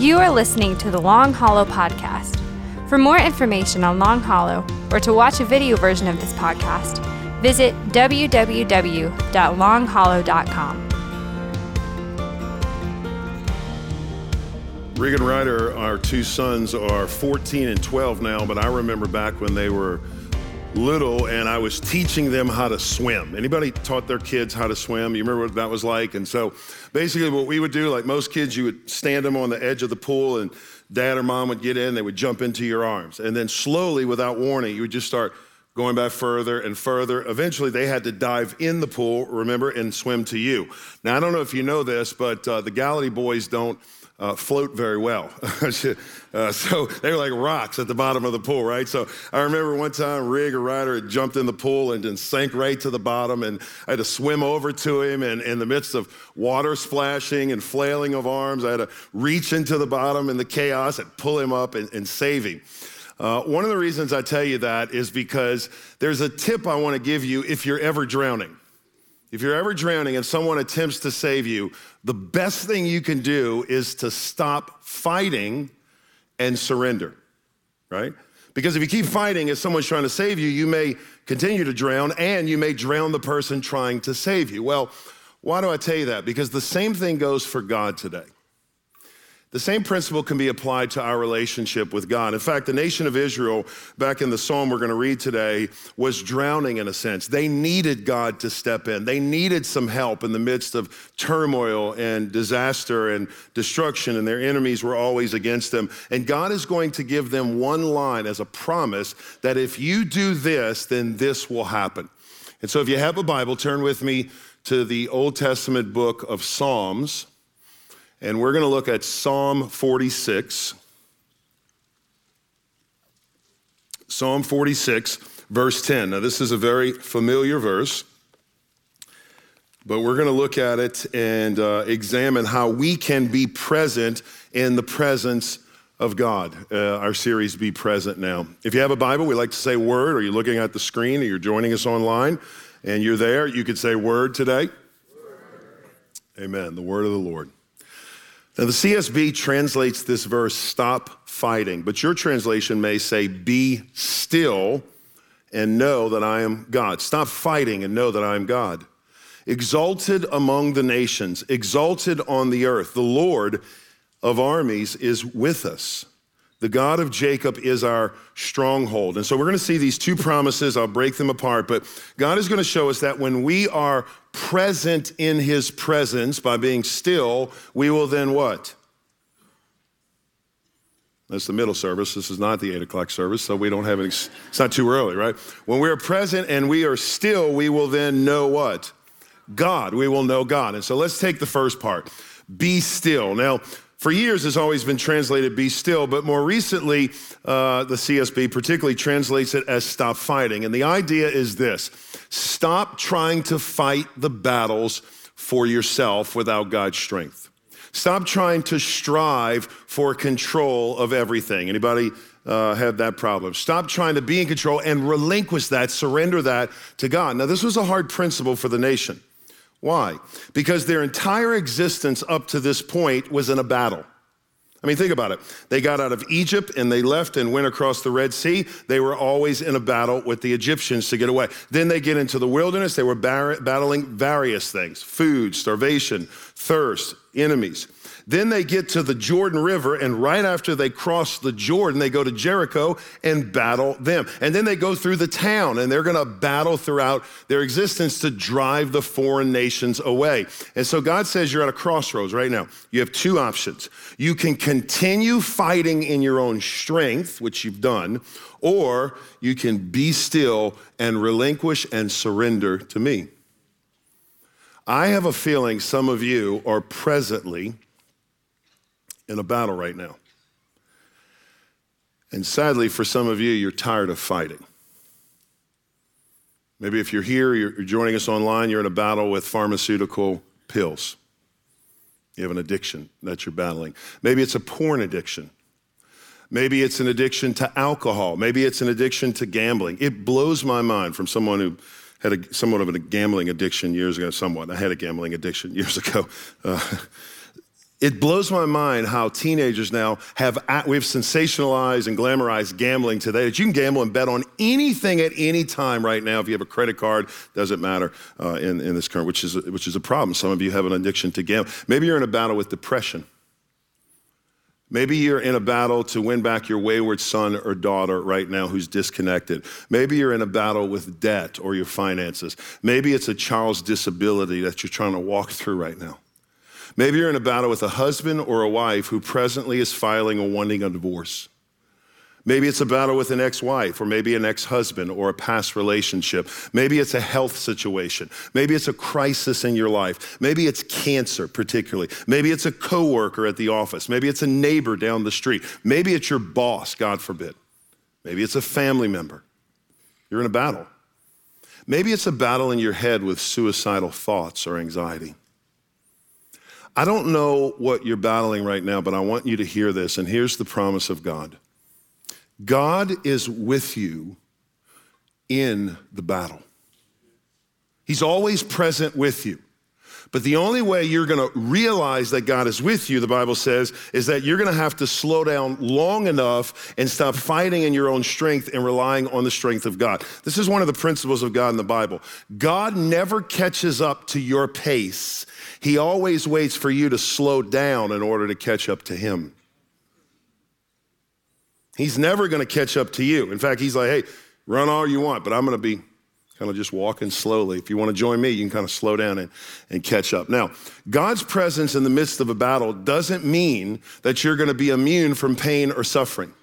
You are listening to the Long Hollow Podcast. For more information on Long Hollow or to watch a video version of this podcast, visit www.longhollow.com. Rigen Ryder, our two sons, are 14 and 12 now, but I remember back when they were little and I was teaching them how to swim. Anybody taught their kids how to swim? You remember what that was like? And so basically what we would do, like most kids, you would stand them on the edge of the pool and dad or mom would get in, they would jump into your arms. And then slowly, without warning, you would just start going back further and further. Eventually, they had to dive in the pool, remember, and swim to you. Now, I don't know if you know this, but the Galilee boys don't float very well. So they were like rocks at the bottom of the pool, right? So I remember one time Rigen Ryder had jumped in the pool and then sank right to the bottom, and I had to swim over to him, and in the midst of water splashing and flailing of arms, I had to reach into the bottom in the chaos and pull him up and save him. One of the reasons I tell you that is because there's a tip I want to give you if you're ever drowning. If you're ever drowning and someone attempts to save you, the best thing you can do is to stop fighting and surrender, right? Because if you keep fighting as someone's trying to save you, you may continue to drown and you may drown the person trying to save you. Well, why do I tell you that? Because the same thing goes for God today. The same principle can be applied to our relationship with God. In fact, the nation of Israel, back in the psalm we're going to read today, was drowning in a sense. They needed God to step in. They needed some help in the midst of turmoil and disaster and destruction, and their enemies were always against them. And God is going to give them one line as a promise that if you do this, then this will happen. And so if you have a Bible, turn with me to the Old Testament book of Psalms. And we're going to look at Psalm 46. Psalm 46, verse 10. Now, this is a very familiar verse, but we're going to look at it and examine how we can be present in the presence of God. Our series, Be Present Now. If you have a Bible, we like to say word, or you're looking at the screen, or you're joining us online, and you're there, you could say word today. Word. Amen. The word of the Lord. Now, the CSB translates this verse, stop fighting, but your translation may say, be still and know that I am God. Stop fighting and know that I am God. Exalted among the nations, exalted on the earth, the Lord of armies is with us. The God of Jacob is our stronghold. And so we're going to see these two promises. I'll break them apart, but God is going to show us that when we are present in his presence by being still, we will then what? That's the middle service. This is not the 8 o'clock service, so we don't have any, it's not too early, right? When we are present and we are still, we will then know what? God. We will know God. And so let's take the first part. Be still. Now, for years, it's always been translated, be still, but more recently, the CSB particularly translates it as stop fighting. And the idea is this, stop trying to fight the battles for yourself without God's strength. Stop trying to strive for control of everything. Anybody have that problem? Stop trying to be in control and relinquish that, surrender that to God. Now, this was a hard principle for the nation. Why? Because their entire existence up to this point was in a battle. I mean, think about it. They got out of Egypt and they left and went across the Red Sea. They were always in a battle with the Egyptians to get away. Then they get into the wilderness. They were battling various things, food, starvation, thirst, enemies. Then they get to the Jordan River, and right after they cross the Jordan, they go to Jericho and battle them. And then they go through the town, and they're going to battle throughout their existence to drive the foreign nations away. And so God says you're at a crossroads right now. You have two options. You can continue fighting in your own strength, which you've done, or you can be still and relinquish and surrender to me. I have a feeling some of you are presently in a battle right now. And sadly, for some of you, you're tired of fighting. Maybe if you're here, you're joining us online, you're in a battle with pharmaceutical pills. You have an addiction that you're battling. Maybe it's a porn addiction. Maybe it's an addiction to alcohol. Maybe it's an addiction to gambling. It blows my mind from someone who had somewhat of a gambling addiction years ago. I had a gambling addiction years ago. It blows my mind how teenagers now we've sensationalized and glamorized gambling today, that you can gamble and bet on anything at any time right now. If you have a credit card, doesn't matter in this current, which is a problem. Some of you have an addiction to gambling. Maybe you're in a battle with depression. Maybe you're in a battle to win back your wayward son or daughter right now who's disconnected. Maybe you're in a battle with debt or your finances. Maybe it's a child's disability that you're trying to walk through right now. Maybe you're in a battle with a husband or a wife who presently is filing or wanting a divorce. Maybe it's a battle with an ex-wife, or maybe an ex-husband, or a past relationship. Maybe it's a health situation. Maybe it's a crisis in your life. Maybe it's cancer, particularly. Maybe it's a coworker at the office. Maybe it's a neighbor down the street. Maybe it's your boss, God forbid. Maybe it's a family member. You're in a battle. Maybe it's a battle in your head with suicidal thoughts or anxiety. I don't know what you're battling right now, but I want you to hear this, and here's the promise of God. God is with you in the battle. He's always present with you. But the only way you're gonna realize that God is with you, the Bible says, is that you're gonna have to slow down long enough and stop fighting in your own strength and relying on the strength of God. This is one of the principles of God in the Bible. God never catches up to your pace. He always waits for you to slow down in order to catch up to him. He's never gonna catch up to you. In fact, he's like, hey, run all you want, but I'm gonna be kind of just walking slowly. If you wanna join me, you can kind of slow down and catch up. Now, God's presence in the midst of a battle doesn't mean that you're gonna be immune from pain or suffering.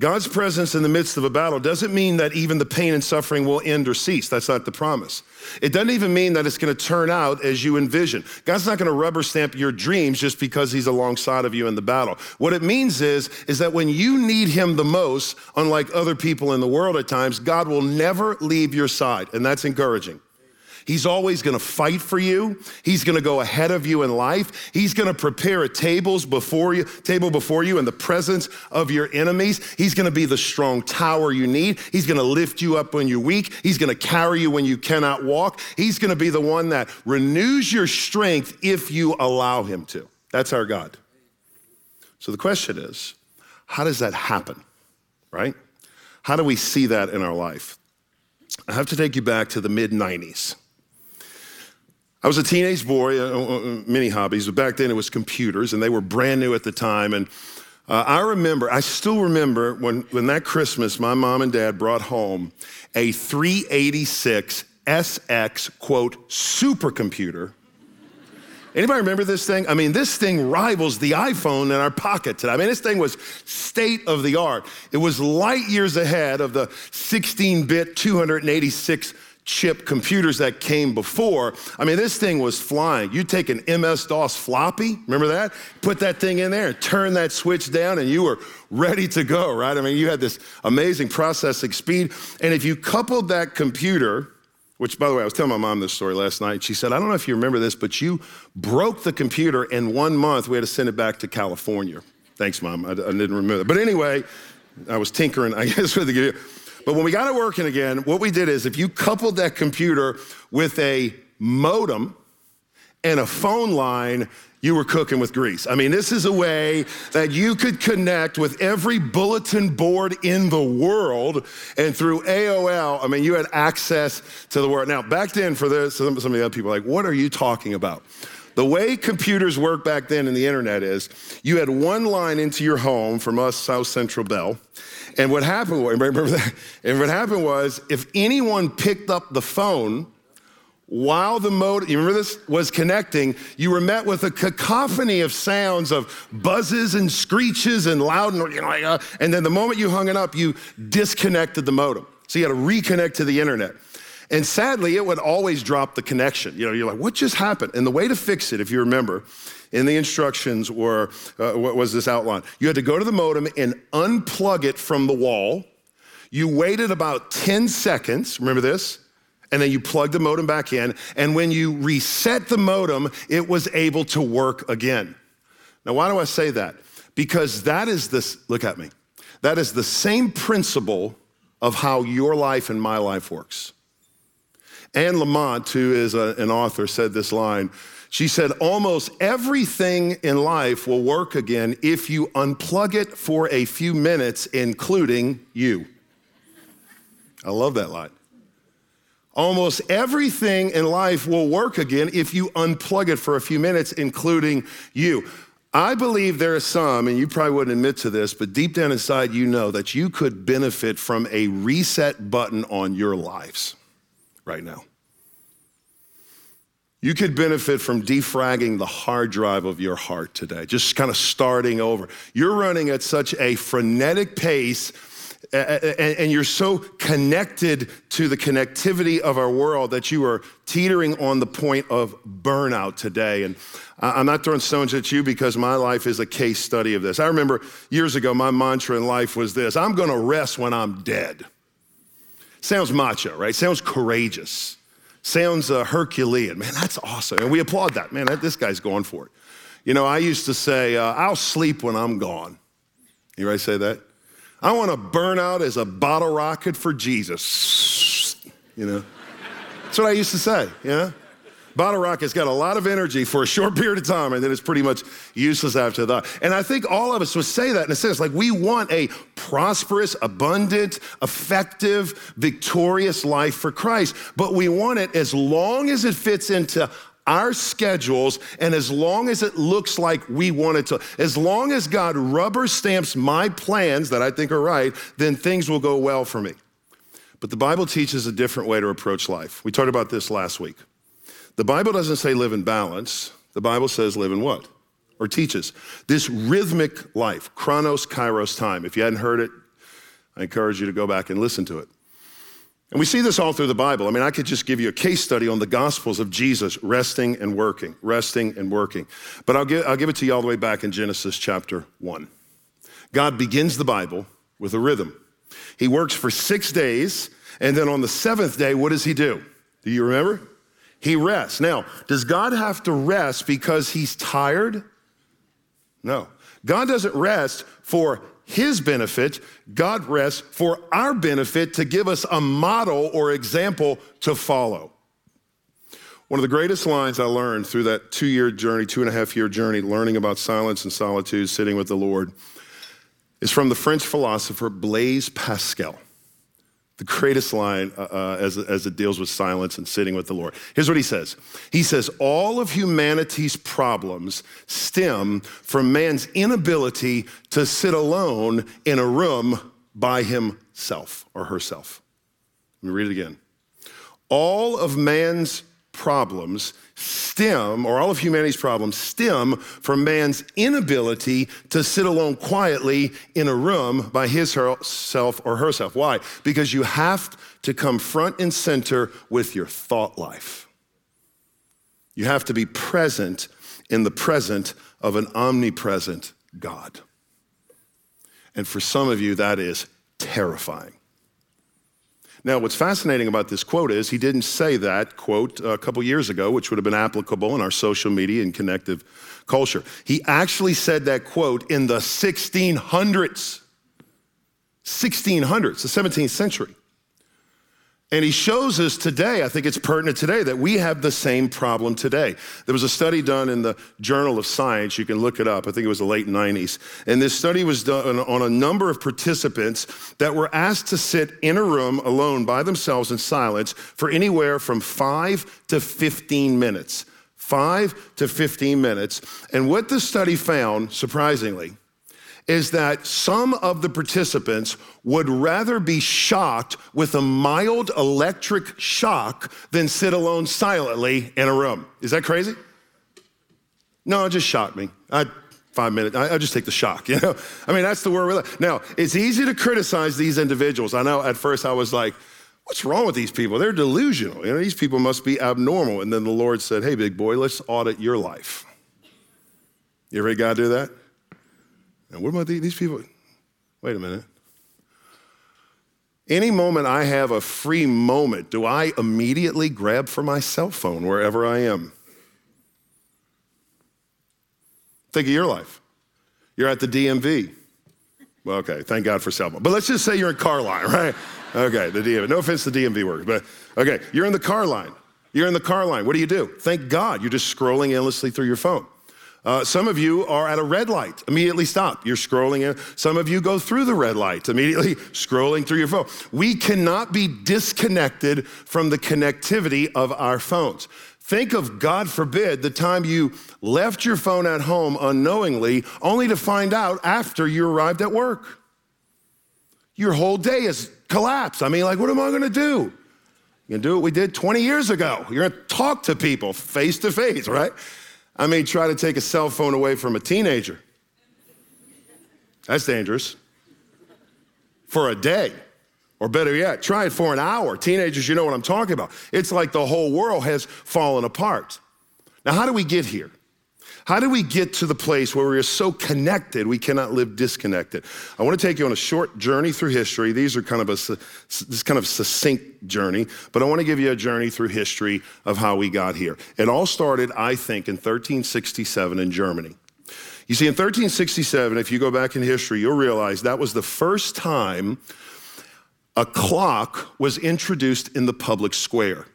God's presence in the midst of a battle doesn't mean that even the pain and suffering will end or cease. That's not the promise. It doesn't even mean that it's gonna turn out as you envision. God's not gonna rubber stamp your dreams just because he's alongside of you in the battle. What it means is that when you need him the most, unlike other people in the world at times, God will never leave your side, and that's encouraging. He's always gonna fight for you. He's gonna go ahead of you in life. He's gonna prepare a table before you in the presence of your enemies. He's gonna be the strong tower you need. He's gonna lift you up when you're weak. He's gonna carry you when you cannot walk. He's gonna be the one that renews your strength if you allow him to. That's our God. So the question is, how does that happen, right? How do we see that in our life? I have to take you back to the mid-90s. I was a teenage boy, many hobbies, but back then it was computers, and they were brand new at the time. And I still remember when that Christmas, my mom and dad brought home a 386 SX, quote, supercomputer. Anybody remember this thing? I mean, this thing rivals the iPhone in our pocket today. I mean, this thing was state of the art. It was light years ahead of the 16-bit 286 chip computers that came before. I mean, this thing was flying. You take an MS-DOS floppy, remember that? Put that thing in there and turn that switch down and you were ready to go, right? I mean, you had this amazing processing speed. And if you coupled that computer, which by the way, I was telling my mom this story last night. She said, I don't know if you remember this, but you broke the computer in 1 month. We had to send it back to California. Thanks, Mom, I didn't remember that. But anyway, I was tinkering, I guess, with the computer. But when we got it working again, what we did is if you coupled that computer with a modem and a phone line, you were cooking with grease. I mean, this is a way that you could connect with every bulletin board in the world, and through AOL, I mean, you had access to the world. Now, back then, some of the other people are like, what are you talking about? The way computers worked back then in the internet is you had one line into your home from us, South Central Bell. And what happened, remember that? And what happened was if anyone picked up the phone while the modem, you remember this, was connecting, you were met with a cacophony of sounds of buzzes and screeches and loud, and then the moment you hung it up, you disconnected the modem. So you had to reconnect to the internet. And sadly, it would always drop the connection. You know, you're like, what just happened? And the way to fix it, if you remember, in the instructions were, what was this outline? You had to go to the modem and unplug it from the wall. You waited about 10 seconds, remember this? And then you plugged the modem back in, and when you reset the modem, it was able to work again. Now, why do I say that? Because that is this, look at me, that is the same principle of how your life and my life works. Anne Lamott, who is an author, said this line. She said, almost everything in life will work again if you unplug it for a few minutes, including you. I love that line. Almost everything in life will work again if you unplug it for a few minutes, including you. I believe there are some, and you probably wouldn't admit to this, but deep down inside you know that you could benefit from a reset button on your lives right now. You could benefit from defragging the hard drive of your heart today, just kind of starting over. You're running at such a frenetic pace, and you're so connected to the connectivity of our world that you are teetering on the point of burnout today. And I'm not throwing stones at you because my life is a case study of this. I remember years ago, my mantra in life was this: I'm going to rest when I'm dead. Sounds macho, right? Sounds courageous. Sounds Herculean. Man, that's awesome. And we applaud that. Man, this guy's going for it. You know, I used to say, I'll sleep when I'm gone. You ready to say that? I want to burn out as a bottle rocket for Jesus. You know, that's what I used to say, you know? Bottle rocket's got a lot of energy for a short period of time, and then it's pretty much useless after that. And I think all of us would say that in a sense, like we want a prosperous, abundant, effective, victorious life for Christ, but we want it as long as it fits into our schedules and as long as it looks like we want it to. As long as God rubber stamps my plans that I think are right, then things will go well for me. But the Bible teaches a different way to approach life. We talked about this last week. The Bible doesn't say live in balance. The Bible says live in what? Or teaches. This rhythmic life, chronos, kairos, time. If you hadn't heard it, I encourage you to go back and listen to it. And we see this all through the Bible. I mean, I could just give you a case study on the Gospels of Jesus resting and working, resting and working. But I'll give it to you all the way back in Genesis chapter 1. God begins the Bible with a rhythm. He works for 6 days, and then on the seventh day, what does he do? Do you remember? He rests. Now, does God have to rest because he's tired? No. God doesn't rest for his benefit. God rests for our benefit to give us a model or example to follow. One of the greatest lines I learned through that 2.5-year journey, learning about silence and solitude, sitting with the Lord, is from the French philosopher Blaise Pascal. The greatest line as it deals with silence and sitting with the Lord. Here's what he says. He says, all of humanity's problems stem from man's inability to sit alone in a room by himself or herself. Let me read it again. All of man's problems stem, or all of humanity's problems stem from man's inability to sit alone quietly in a room by himself or herself. Why? Because you have to come front and center with your thought life. You have to be present in the present of an omnipresent God. And for some of you, that is terrifying. Now, what's fascinating about this quote is he didn't say that quote a couple years ago, which would have been applicable in our social media and connective culture. He actually said that quote in the 1600s, the 17th century. And he shows us today, I think it's pertinent today, that we have the same problem today. There was a study done in the Journal of Science. You can look it up. I think it was the late 90s. And this study was done on a number of participants that were asked to sit in a room alone by themselves in silence for anywhere from 5 to 15 minutes. 5 to 15 minutes. And what the study found, surprisingly, is that some of the participants would rather be shocked with a mild electric shock than sit alone silently in a room. Is that crazy? No, it just shocked me. 5 minutes, I just take the shock, you know? I mean, that's the word we're like. Now, it's easy to criticize these individuals. I know at first I was like, what's wrong with these people? They're delusional. You know, these people must be abnormal. And then the Lord said, hey, big boy, let's audit your life. You ever got to do that? And what about these people? Wait a minute. Any moment I have a free moment, do I immediately grab for my cell phone wherever I am? Think of your life. You're at the DMV. Well, okay, thank God for cell phone. But let's just say you're in Carlisle, right? Okay, the DMV. No offense to DMV workers, but okay, you're in the car line. You're in the car line. What do? Thank God you're just scrolling endlessly through your phone. Some of you are at a red light, immediately stop. You're scrolling in. Some of you go through the red light, immediately scrolling through your phone. We cannot be disconnected from the connectivity of our phones. Think of, God forbid, the time you left your phone at home unknowingly, only to find out after you arrived at work. Your whole day is collapsed. What am I gonna do? You can do what we did 20 years ago. You're gonna talk to people face to face, right? Try to take a cell phone away from a teenager. That's dangerous. For a day, or better yet, try it for an hour. Teenagers, you know what I'm talking about. It's like the whole world has fallen apart. Now, how do we get here? How do we get to the place where we are so connected we cannot live disconnected? I want to take you on a short journey through history. These are kind of succinct journey, but I want to give you a journey through history of how we got here. It all started, I think, in 1367 in Germany. You see, in 1367, if you go back in history, you'll realize that was the first time a clock was introduced in the public square.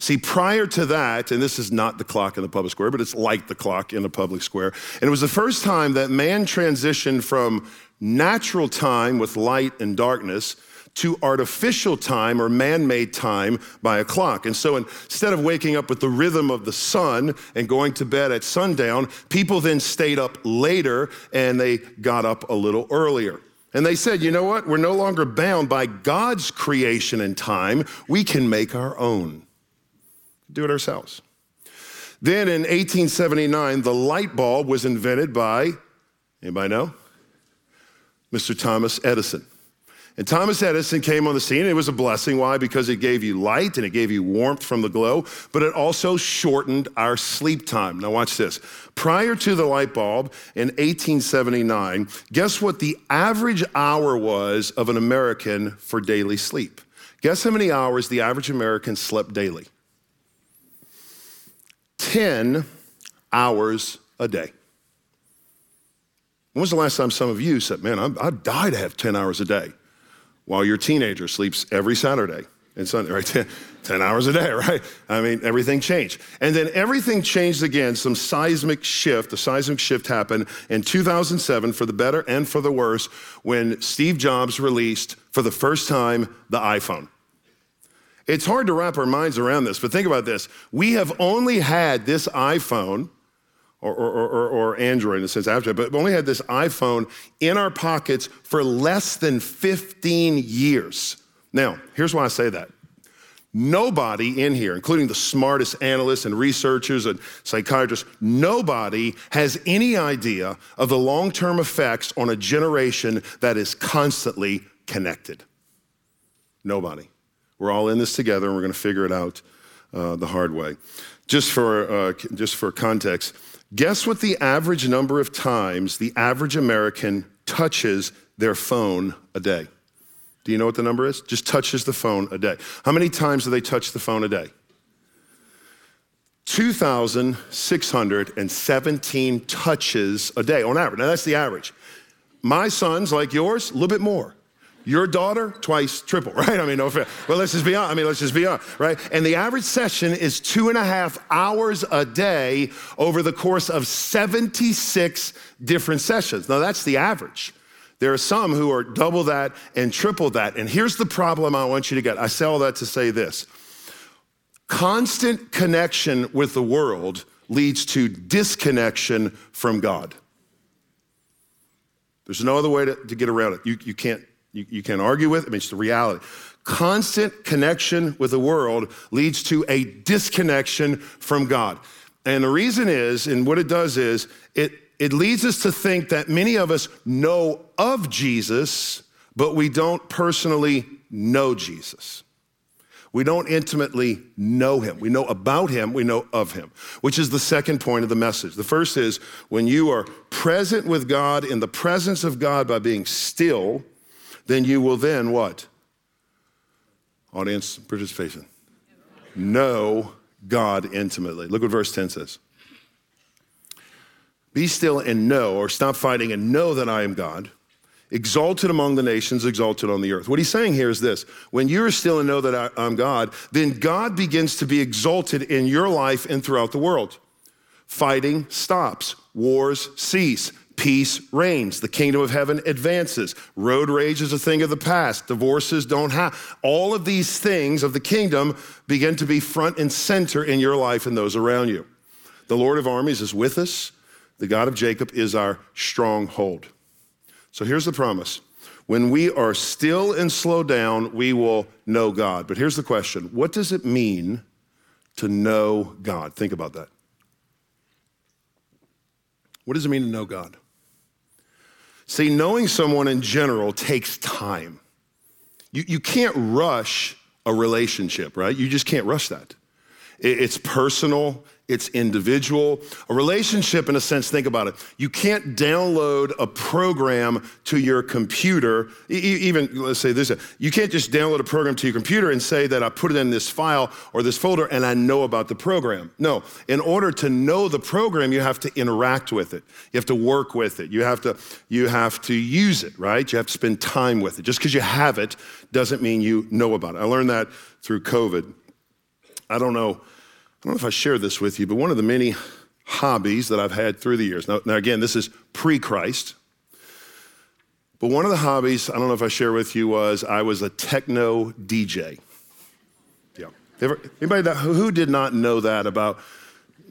See, prior to that, and this is not the clock in the public square, but it's like the clock in the public square, and it was the first time that man transitioned from natural time with light and darkness to artificial time or man-made time by a clock. And so instead of waking up with the rhythm of the sun and going to bed at sundown, people then stayed up later and they got up a little earlier. And they said, you know what? We're no longer bound by God's creation and time. We can make our own. Do it ourselves. Then in 1879, the light bulb was invented by, anybody know? Mr. Thomas Edison. And Thomas Edison came on the scene, and it was a blessing. Why? Because it gave you light and it gave you warmth from the glow, but it also shortened our sleep time. Now watch this. Prior to the light bulb in 1879, guess what the average hour was of an American for daily sleep? Guess how many hours the average American slept daily? 10 hours a day. When was the last time some of you said, man, I'd die to have 10 hours a day, while your teenager sleeps every Saturday and Sunday, right? 10 hours a day, right? Everything changed. And then everything changed again, some seismic shift. The seismic shift happened in 2007 for the better and for the worse when Steve Jobs released, for the first time, the iPhone. It's hard to wrap our minds around this, but think about this. We have only had this iPhone, or Android in a sense after, but only had this iPhone in our pockets for less than 15 years. Now, here's why I say that. Nobody in here, including the smartest analysts and researchers and psychiatrists, nobody has any idea of the long-term effects on a generation that is constantly connected. Nobody. We're all in this together, and we're going to figure it out the hard way. Just for context, guess what the average number of times the average American touches their phone a day? Do you know what the number is? Just touches the phone a day. How many times do they touch the phone a day? 2,617 touches a day on average. Now, that's the average. My son's, like yours, a little bit more. Your daughter, twice, triple, right? No offense. Well, let's just be honest, right? And the average session is 2.5 hours a day over the course of 76 different sessions. Now, that's the average. There are some who are double that and triple that. And here's the problem I want you to get. I say all that to say this. Constant connection with the world leads to disconnection from God. There's no other way to get around it. You can't argue with it. It's the reality. Constant connection with the world leads to a disconnection from God. And the reason is, and what it does is, it leads us to think that many of us know of Jesus, but we don't personally know Jesus. We don't intimately know him. We know about him, we know of him, which is the second point of the message. The first is, when you are present with God, in the presence of God by being still, then you will then what? Audience participation. Know God intimately. Look what verse 10 says. Be still and know, or stop fighting and know that I am God. Exalted among the nations, exalted on the earth. What he's saying here is this: when you are still and know that I'm God, then God begins to be exalted in your life and throughout the world. Fighting stops, wars cease, peace reigns, the kingdom of heaven advances, road rage is a thing of the past, divorces don't happen. All of these things of the kingdom begin to be front and center in your life and those around you. The Lord of armies is with us. The God of Jacob is our stronghold. So here's the promise. When we are still and slow down, we will know God. But here's the question. What does it mean to know God? Think about that. What does it mean to know God? See, knowing someone in general takes time. You can't rush a relationship, right? You just can't rush that. It's personal. It's individual. A relationship, in a sense, think about it. You can't download a program to your computer. Even, let's say this, you can't just download a program to your computer and say that I put it in this file or this folder and I know about the program. No, in order to know the program, you have to interact with it. You have to work with it. You have to use it, right? You have to spend time with it. Just because you have it doesn't mean you know about it. I learned that through COVID. I don't know if I shared this with you, but one of the many hobbies that I've had through the years, now again, this is pre-Christ, but one of the hobbies, I don't know if I shared with you, was I was a techno DJ. Yeah. Anybody who did not know that about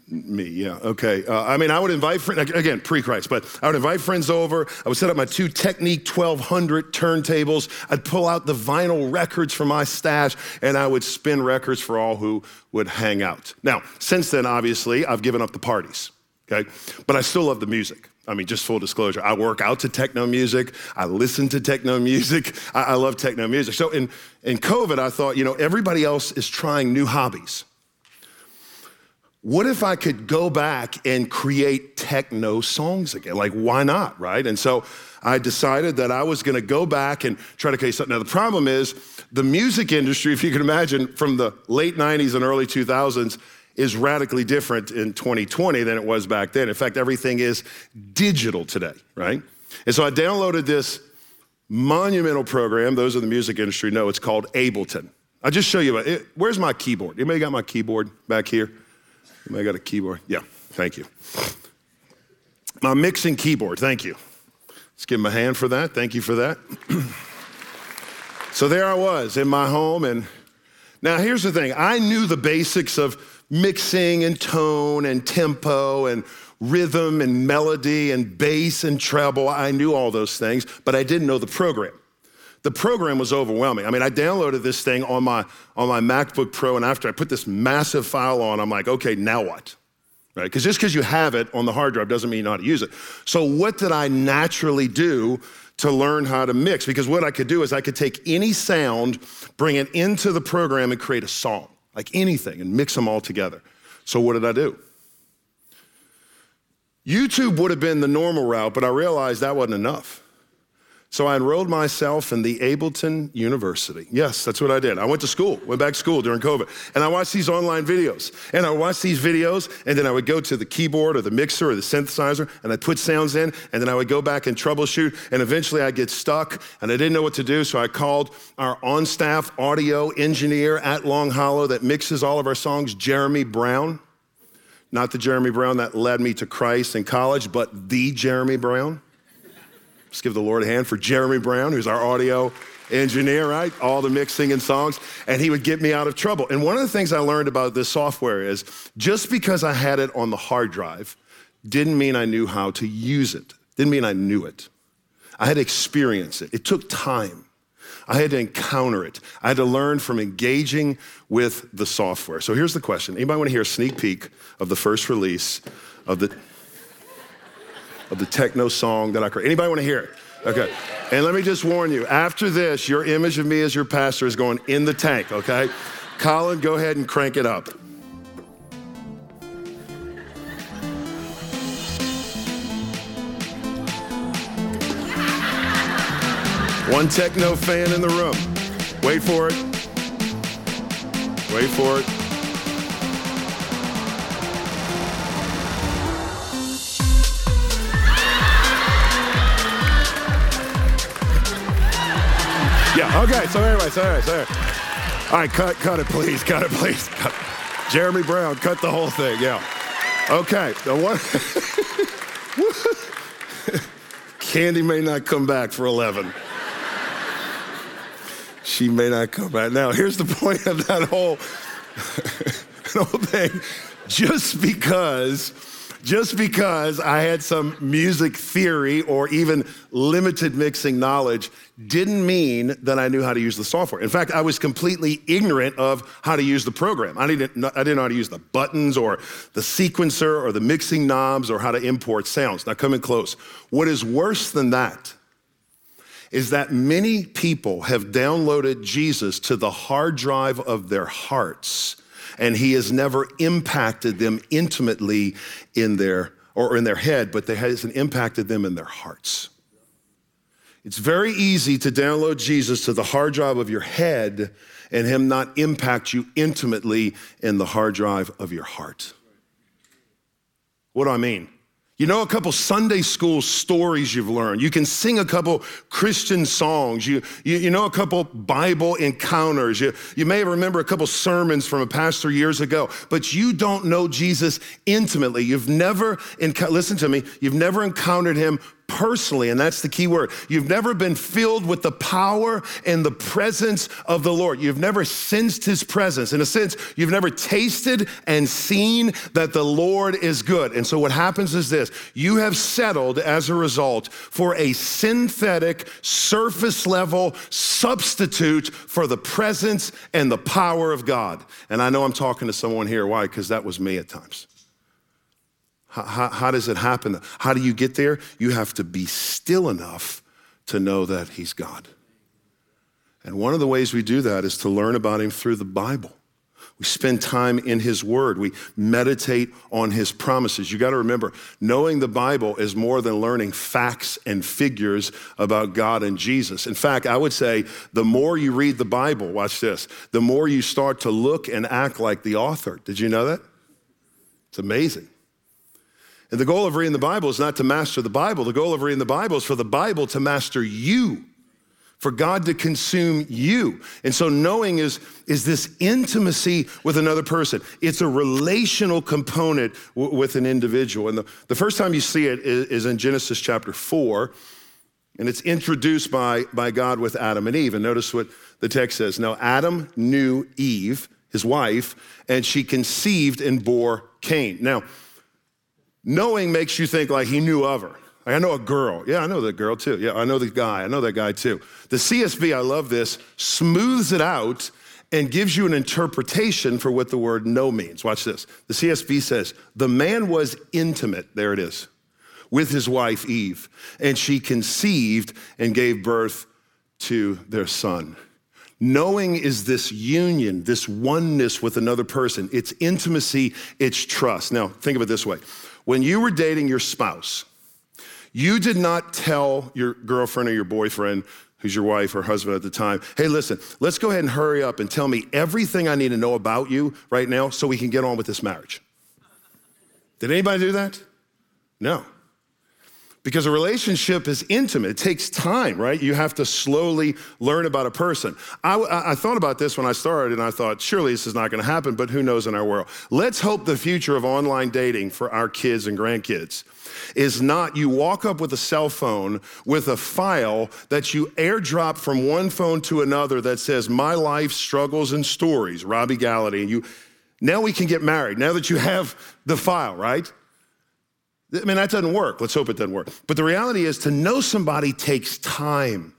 me? Yeah, okay. I would invite friends, again, pre-Christ, but I would invite friends over. I would set up my two Technics 1200 turntables. I'd pull out the vinyl records from my stash, and I would spin records for all who would hang out. Now, since then, obviously, I've given up the parties, okay? But I still love the music. I mean, just full disclosure, I work out to techno music. I listen to techno music. I love techno music. So in COVID, I thought, everybody else is trying new hobbies. What if I could go back and create techno songs again? Like, why not, right? And so I decided that I was gonna go back and try to create something. Now, the problem is the music industry, if you can imagine, from the late 90s and early 2000s is radically different in 2020 than it was back then. In fact, everything is digital today, right? And so I downloaded this monumental program. Those in the music industry know it's called Ableton. I'll just show you about it. Where's my keyboard? Anybody got my keyboard back here? I got a keyboard. Yeah, thank you. My mixing keyboard, thank you. Let's give him a hand for that. Thank you for that. So there I was in my home. And now here's the thing. I knew the basics of mixing and tone and tempo and rhythm and melody and bass and treble. I knew all those things, but I didn't know the program. The program was overwhelming. I mean, I downloaded this thing on my MacBook Pro, and after I put this massive file on, I'm like, okay, now what? Right? Because just because you have it on the hard drive doesn't mean you know how to use it. So what did I naturally do to learn how to mix? Because what I could do is I could take any sound, bring it into the program, and create a song, like anything, and mix them all together. So what did I do? YouTube would have been the normal route, but I realized that wasn't enough. So I enrolled myself in the Ableton University. Yes, that's what I did. I went back to school during COVID, and I watched these online videos. And I watched these videos, and then I would go to the keyboard or the mixer or the synthesizer, and I'd put sounds in, and then I would go back and troubleshoot, and eventually I'd get stuck, and I didn't know what to do, so I called our on-staff audio engineer at Long Hollow that mixes all of our songs, Jeremy Brown. Not the Jeremy Brown that led me to Christ in college, but the Jeremy Brown. Let's give the Lord a hand for Jeremy Brown, who's our audio engineer, right? All the mixing and songs, and he would get me out of trouble. And one of the things I learned about this software is just because I had it on the hard drive didn't mean I knew how to use it. Didn't mean I knew it. I had to experience it. It took time. I had to encounter it. I had to learn from engaging with the software. So here's the question. Anybody want to hear a sneak peek of the first release of the techno song that I created? Anybody want to hear it? Okay. And let me just warn you, after this, your image of me as your pastor is going in the tank, okay? Colin, go ahead and crank it up. One techno fan in the room. Wait for it. Wait for it. Yeah. Okay. So anyway. All right. Cut it, please. Cut. Jeremy Brown, cut the whole thing. Yeah. Okay. Now what? Candy may not come back for 11. She may not come back. Now, here's the point of that whole, whole thing. Just because I had some music theory or even limited mixing knowledge didn't mean that I knew how to use the software. In fact, I was completely ignorant of how to use the program. I didn't know how to use the buttons or the sequencer or the mixing knobs or how to import sounds. Now, come in close. What is worse than that is that many people have downloaded Jesus to the hard drive of their hearts, and he has never impacted them intimately in their head, but hasn't impacted them in their hearts. It's very easy to download Jesus to the hard drive of your head and him not impact you intimately in the hard drive of your heart. What do I mean? You know a couple Sunday school stories you've learned. You can sing a couple Christian songs. You know a couple Bible encounters. You may remember a couple sermons from a pastor years ago, but you don't know Jesus intimately. You've never encountered him personally, and that's the key word. You've never been filled with the power and the presence of the Lord. You've never sensed his presence. In a sense, you've never tasted and seen that the Lord is good. And so what happens is this: you have settled as a result for a synthetic, surface level substitute for the presence and the power of God. And I know I'm talking to someone here. Why? Because that was me at times. How does it happen? How do you get there? You have to be still enough to know that he's God. And one of the ways we do that is to learn about him through the Bible. We spend time in his word. We meditate on his promises. You got to remember, knowing the Bible is more than learning facts and figures about God and Jesus. In fact, I would say the more you read the Bible, watch this, the more you start to look and act like the author. Did you know that? It's amazing. And the goal of reading the Bible is not to master the Bible. The goal of reading the Bible is for the Bible to master you, for God to consume you. And so knowing is this intimacy with another person. It's a relational component with an individual. And the first time you see it is in Genesis chapter 4, and it's introduced by God with Adam and Eve. And notice what the text says. Now, Adam knew Eve, his wife, and she conceived and bore Cain. Now, knowing makes you think like he knew of her. Like, I know a girl. Yeah, I know that girl too. Yeah, I know the guy. I know that guy too. The CSB, I love this, smooths it out and gives you an interpretation for what the word know means. Watch this. The CSB says, the man was intimate, there it is, with his wife Eve, and she conceived and gave birth to their son. Knowing is this union, this oneness with another person. It's intimacy, it's trust. Now, think of it this way. When you were dating your spouse, you did not tell your girlfriend or your boyfriend, who's your wife or husband at the time, hey, listen, let's go ahead and hurry up and tell me everything I need to know about you right now so we can get on with this marriage. Did anybody do that? No. Because a relationship is intimate. It takes time, right? You have to slowly learn about a person. I thought about this when I started, and I thought, surely this is not going to happen, but who knows in our world. Let's hope the future of online dating for our kids and grandkids is not you walk up with a cell phone with a file that you airdrop from one phone to another that says, my life, struggles, and stories, Robbie Gallaty, and you. Now we can get married, now that you have the file, right? I mean, that doesn't work. Let's hope it doesn't work. But the reality is, to know somebody takes time.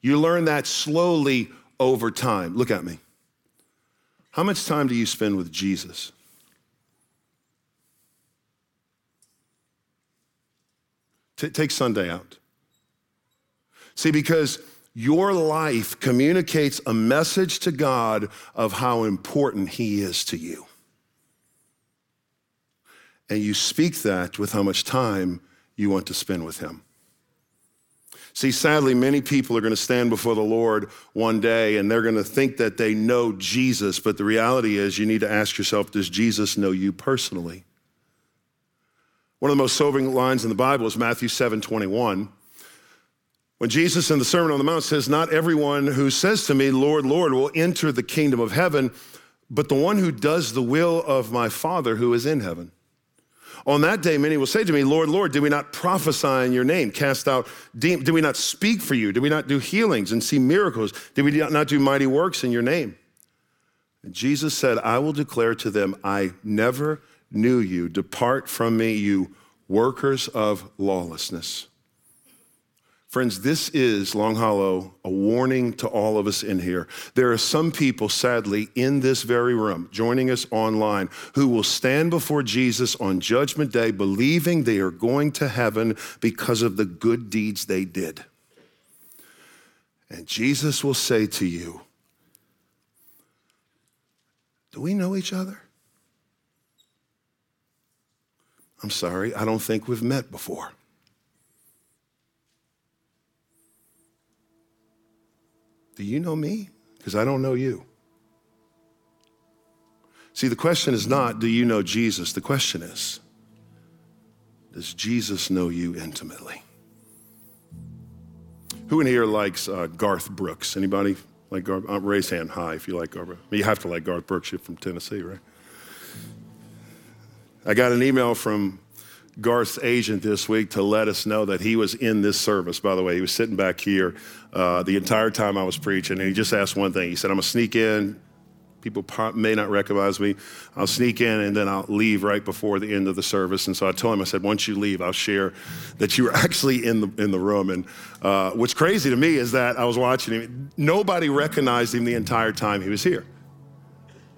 You learn that slowly over time. Look at me. How much time do you spend with Jesus? Take Sunday out. See, because your life communicates a message to God of how important he is to you. And you speak that with how much time you want to spend with him. See, sadly, many people are going to stand before the Lord one day, and they're going to think that they know Jesus, but the reality is you need to ask yourself, does Jesus know you personally? One of the most sobering lines in the Bible is Matthew 7:21. When Jesus in the Sermon on the Mount says, not everyone who says to me, Lord, Lord, will enter the kingdom of heaven, but the one who does the will of my Father who is in heaven. On that day, many will say to me, Lord, Lord, did we not prophesy in your name, cast out demons? Did we not speak for you? Did we not do healings and see miracles? Did we not do mighty works in your name? And Jesus said, I will declare to them, I never knew you. Depart from me, you workers of lawlessness. Friends, this is, Long Hollow, a warning to all of us in here. There are some people, sadly, in this very room, joining us online, who will stand before Jesus on Judgment Day believing they are going to heaven because of the good deeds they did. And Jesus will say to you, do we know each other? I'm sorry, I don't think we've met before. Do you know me? Because I don't know you. See, the question is not, do you know Jesus? The question is, does Jesus know you intimately? Who in here likes Garth Brooks? Anybody like Garth? Raise hand high if you like Garth Brooks. You have to like Garth Brooks. You're from Tennessee, right? I got an email from Garth's agent this week to let us know that he was in this service. By the way, he was sitting back here the entire time I was preaching, and he just asked one thing. He said, I'm going to sneak in. People may not recognize me. I'll sneak in, and then I'll leave right before the end of the service. And so I told him, I said, once you leave, I'll share that you were actually in the room. And what's crazy to me is that I was watching him. Nobody recognized him the entire time he was here.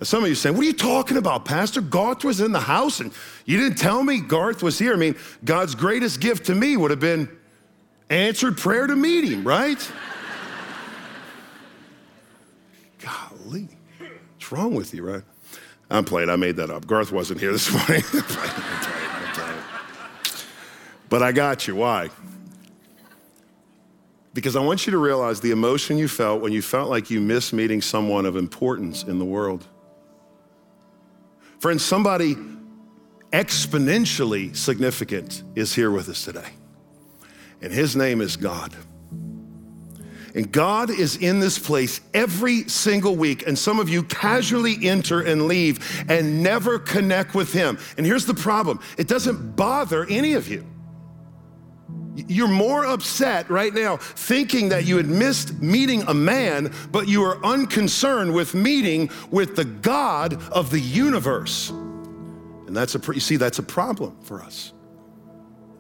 Some of you are saying, what are you talking about, Pastor? Garth was in the house, and you didn't tell me Garth was here. I mean, God's greatest gift to me would have been answered prayer to meet him, right? Golly, what's wrong with you, right? I'm playing. I made that up. Garth wasn't here this morning. I'm playing. But I got you. Why? Because I want you to realize the emotion you felt when you felt like you missed meeting someone of importance in the world. Friends, somebody exponentially significant is here with us today. And his name is God. And God is in this place every single week. And some of you casually enter and leave and never connect with him. And here's the problem. It doesn't bother any of you. You're more upset right now thinking that you had missed meeting a man, but you are unconcerned with meeting with the God of the universe. And that's a problem for us.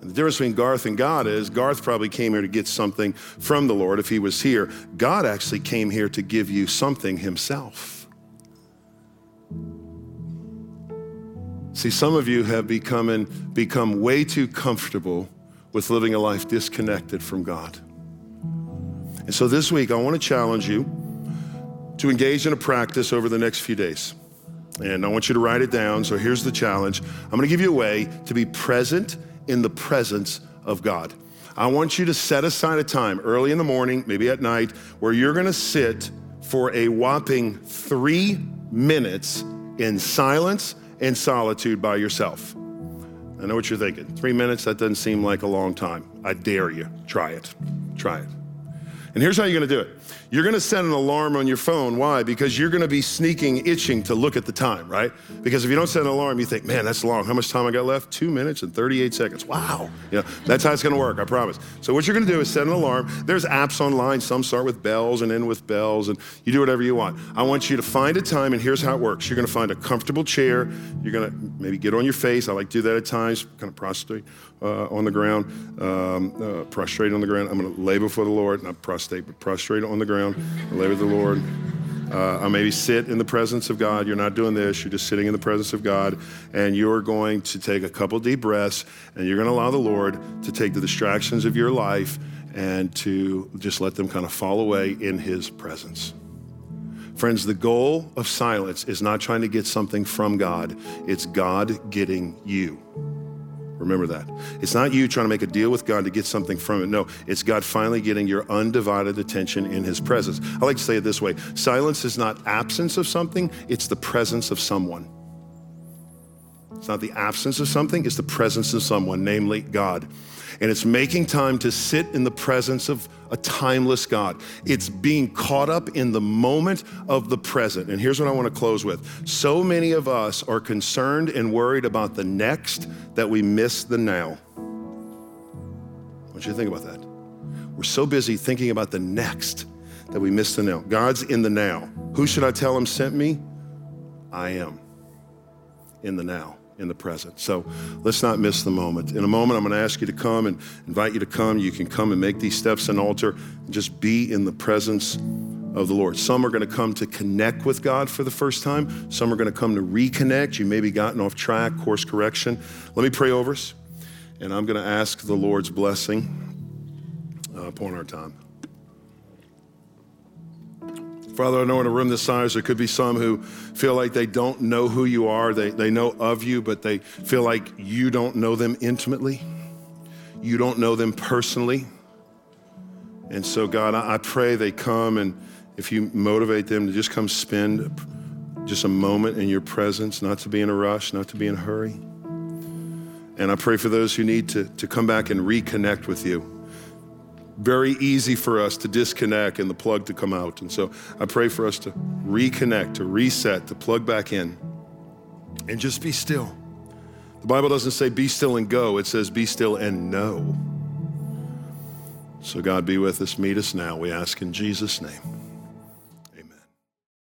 And the difference between Garth and God is Garth probably came here to get something from the Lord if he was here. God actually came here to give you something himself. See, some of you have become way too comfortable with living a life disconnected from God. And so this week, I want to challenge you to engage in a practice over the next few days. And I want you to write it down. So here's the challenge. I'm going to give you a way to be present in the presence of God. I want you to set aside a time early in the morning, maybe at night, where you're going to sit for a whopping 3 minutes in silence and solitude by yourself. I know what you're thinking. 3 minutes, that doesn't seem like a long time. I dare you. Try it. And here's how you're going to do it. You're going to set an alarm on your phone. Why? Because you're going to be itching to look at the time, right? Because if you don't set an alarm, you think, man, that's long. How much time I got left? 2 minutes and 38 seconds. Wow. You know, that's how it's going to work, I promise. So what you're going to do is set an alarm. There's apps online. Some start with bells and end with bells, and you do whatever you want. I want you to find a time, and here's how it works. You're going to find a comfortable chair. You're going to maybe get on your face. I like to do that at times, kind of prostrate on the ground. Prostrate on the ground. I'm going to lay before the Lord, not prostrate, but prostrate on the ground. I lay with the Lord. I maybe sit in the presence of God. You're not doing this. You're just sitting in the presence of God, and you're going to take a couple deep breaths, and you're going to allow the Lord to take the distractions of your life and to just let them kind of fall away in his presence. Friends, the goal of silence is not trying to get something from God. It's God getting you. Remember that. It's not you trying to make a deal with God to get something from it. No, it's God finally getting your undivided attention in his presence. I like to say it this way. Silence is not absence of something. It's the presence of someone. It's not the absence of something. It's the presence of someone, namely God. and it's making time to sit in the presence of a timeless God. It's being caught up in the moment of the present. And here's what I want to close with. So many of us are concerned and worried about the next that we miss the now. I want you to think about that. We're so busy thinking about the next that we miss the now. God's in the now. Who should I tell him sent me? I am in the now, in the present. So let's not miss the moment. In a moment, I'm going to ask you to come and invite you to come. You can come and make these steps an altar and just be in the presence of the Lord. Some are going to come to connect with God for the first time. Some are going to come to reconnect. You may be gotten off track, course correction. Let me pray over us, and I'm going to ask the Lord's blessing upon our time. Father, I know in a room this size, there could be some who feel like they don't know who you are. They know of you, but they feel like you don't know them intimately. You don't know them personally. And so, God, I pray they come, and if you motivate them to just come spend just a moment in your presence, not to be in a rush, not to be in a hurry. And I pray for those who need to come back and reconnect with you. Very easy for us to disconnect and the plug to come out. And so I pray for us to reconnect, to reset, to plug back in, and just be still. The Bible doesn't say be still and go. It says be still and know. So God, be with us, meet us now. We ask in Jesus' name.